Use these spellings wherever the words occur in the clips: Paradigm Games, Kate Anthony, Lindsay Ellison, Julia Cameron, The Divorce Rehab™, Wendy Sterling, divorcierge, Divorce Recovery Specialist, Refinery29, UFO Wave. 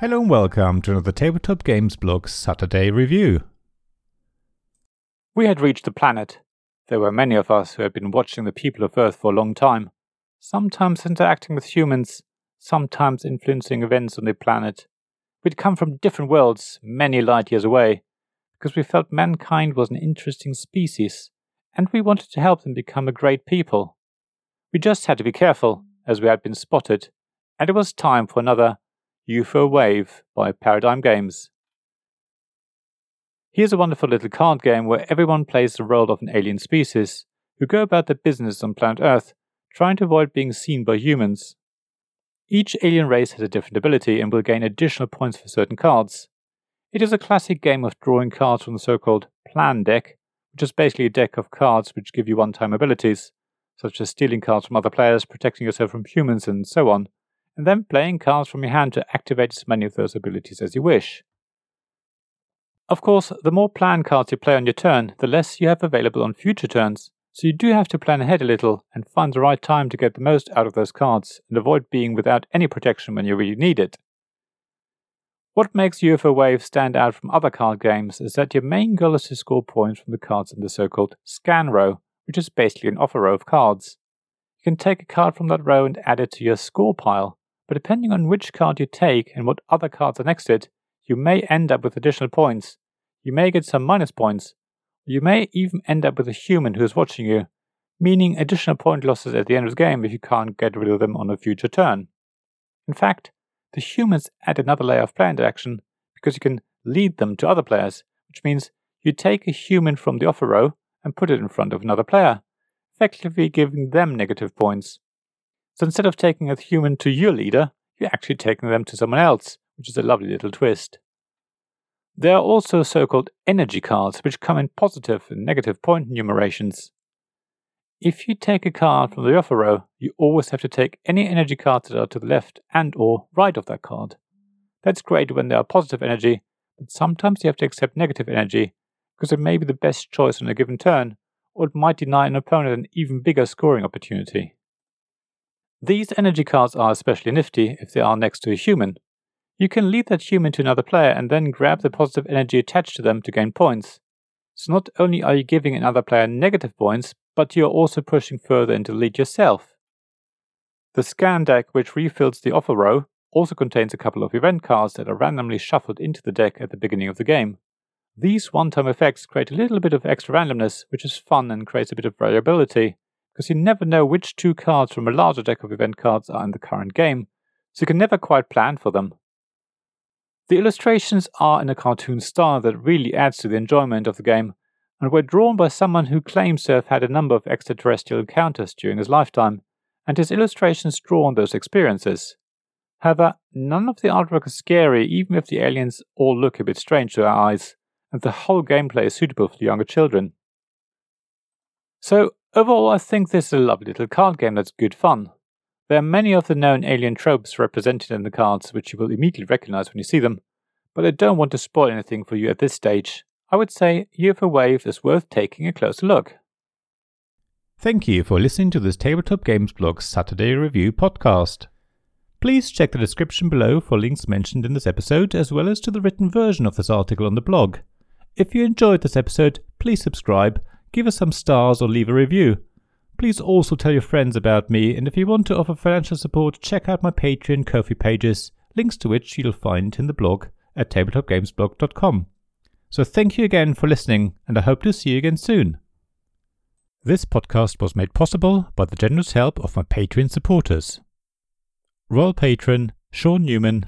Hello and welcome to another Tabletop Games Blog Saturday review. We had reached the planet. There were many of us who had been watching the people of Earth for a long time, sometimes interacting with humans, sometimes influencing events on the planet. We'd come from different worlds, many light years away, because we felt mankind was an interesting species, and we wanted to help them become a great people. We just had to be careful, as we had been spotted, and it was time for another UFO Wave by Paradigm Games. Here's a wonderful little card game where everyone plays the role of an alien species, who go about their business on planet Earth, trying to avoid being seen by humans. Each alien race has a different ability and will gain additional points for certain cards. It is a classic game of drawing cards from the so-called plan deck, which is basically a deck of cards which give you one-time abilities, such as stealing cards from other players, protecting yourself from humans, and so on, and then playing cards from your hand to activate as many of those abilities as you wish. Of course, the more plan cards you play on your turn, the less you have available on future turns, so you do have to plan ahead a little and find the right time to get the most out of those cards and avoid being without any protection when you really need it. What makes UFO Wave stand out from other card games is that your main goal is to score points from the cards in the so-called scan row, which is basically an offer row of cards. You can take a card from that row and add it to your score pile, but depending on which card you take and what other cards are next to it, you may end up with additional points, you may get some minus points, or you may even end up with a human who is watching you, meaning additional point losses at the end of the game if you can't get rid of them on a future turn. In fact, the humans add another layer of player interaction because you can lead them to other players, which means you take a human from the offer row and put it in front of another player, effectively giving them negative points. So instead of taking a human to your leader, you're actually taking them to someone else, which is a lovely little twist. There are also so-called energy cards, which come in positive and negative point enumerations. If you take a card from the offer row, you always have to take any energy cards that are to the left and or right of that card. That's great when there are positive energy, but sometimes you have to accept negative energy, because it may be the best choice on a given turn, or it might deny an opponent an even bigger scoring opportunity. These energy cards are especially nifty if they are next to a human. You can lead that human to another player and then grab the positive energy attached to them to gain points. So not only are you giving another player negative points, but you are also pushing further into the lead yourself. The scan deck, which refills the offer row, also contains a couple of event cards that are randomly shuffled into the deck at the beginning of the game. These one-time effects create a little bit of extra randomness, which is fun and creates a bit of variability, because you never know which two cards from a larger deck of event cards are in the current game, so you can never quite plan for them. The illustrations are in a cartoon style that really adds to the enjoyment of the game, and were drawn by someone who claims to have had a number of extraterrestrial encounters during his lifetime, and his illustrations draw on those experiences. However, none of the artwork is scary, even if the aliens all look a bit strange to our eyes, and the whole gameplay is suitable for younger children. So, overall, I think this is a lovely little card game that's good fun. There are many of the known alien tropes represented in the cards, which you will immediately recognize when you see them, but I don't want to spoil anything for you at this stage. I would say UFO Wave is worth taking a closer look. Thank you for listening to this Tabletop Games Blog Saturday Review podcast. Please check the description below for links mentioned in this episode, as well as to the written version of this article on the blog. If you enjoyed this episode, please subscribe, give us some stars or leave a review. Please also tell your friends about me, and if you want to offer financial support, check out my Patreon Ko-fi pages, links to which you'll find in the blog at tabletopgamesblog.com. So thank you again for listening, and I hope to see you again soon. This podcast was made possible by the generous help of my Patreon supporters. Royal Patron Sean Newman,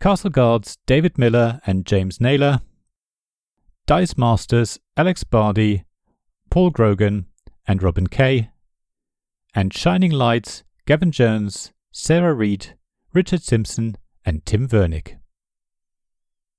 Castle Guards David Miller and James Naylor, Dice Masters Alex Bardi, Paul Grogan and Robin Kay, and Shining Lights Gavin Jones, Sarah Reed, Richard Simpson and Tim Vernick.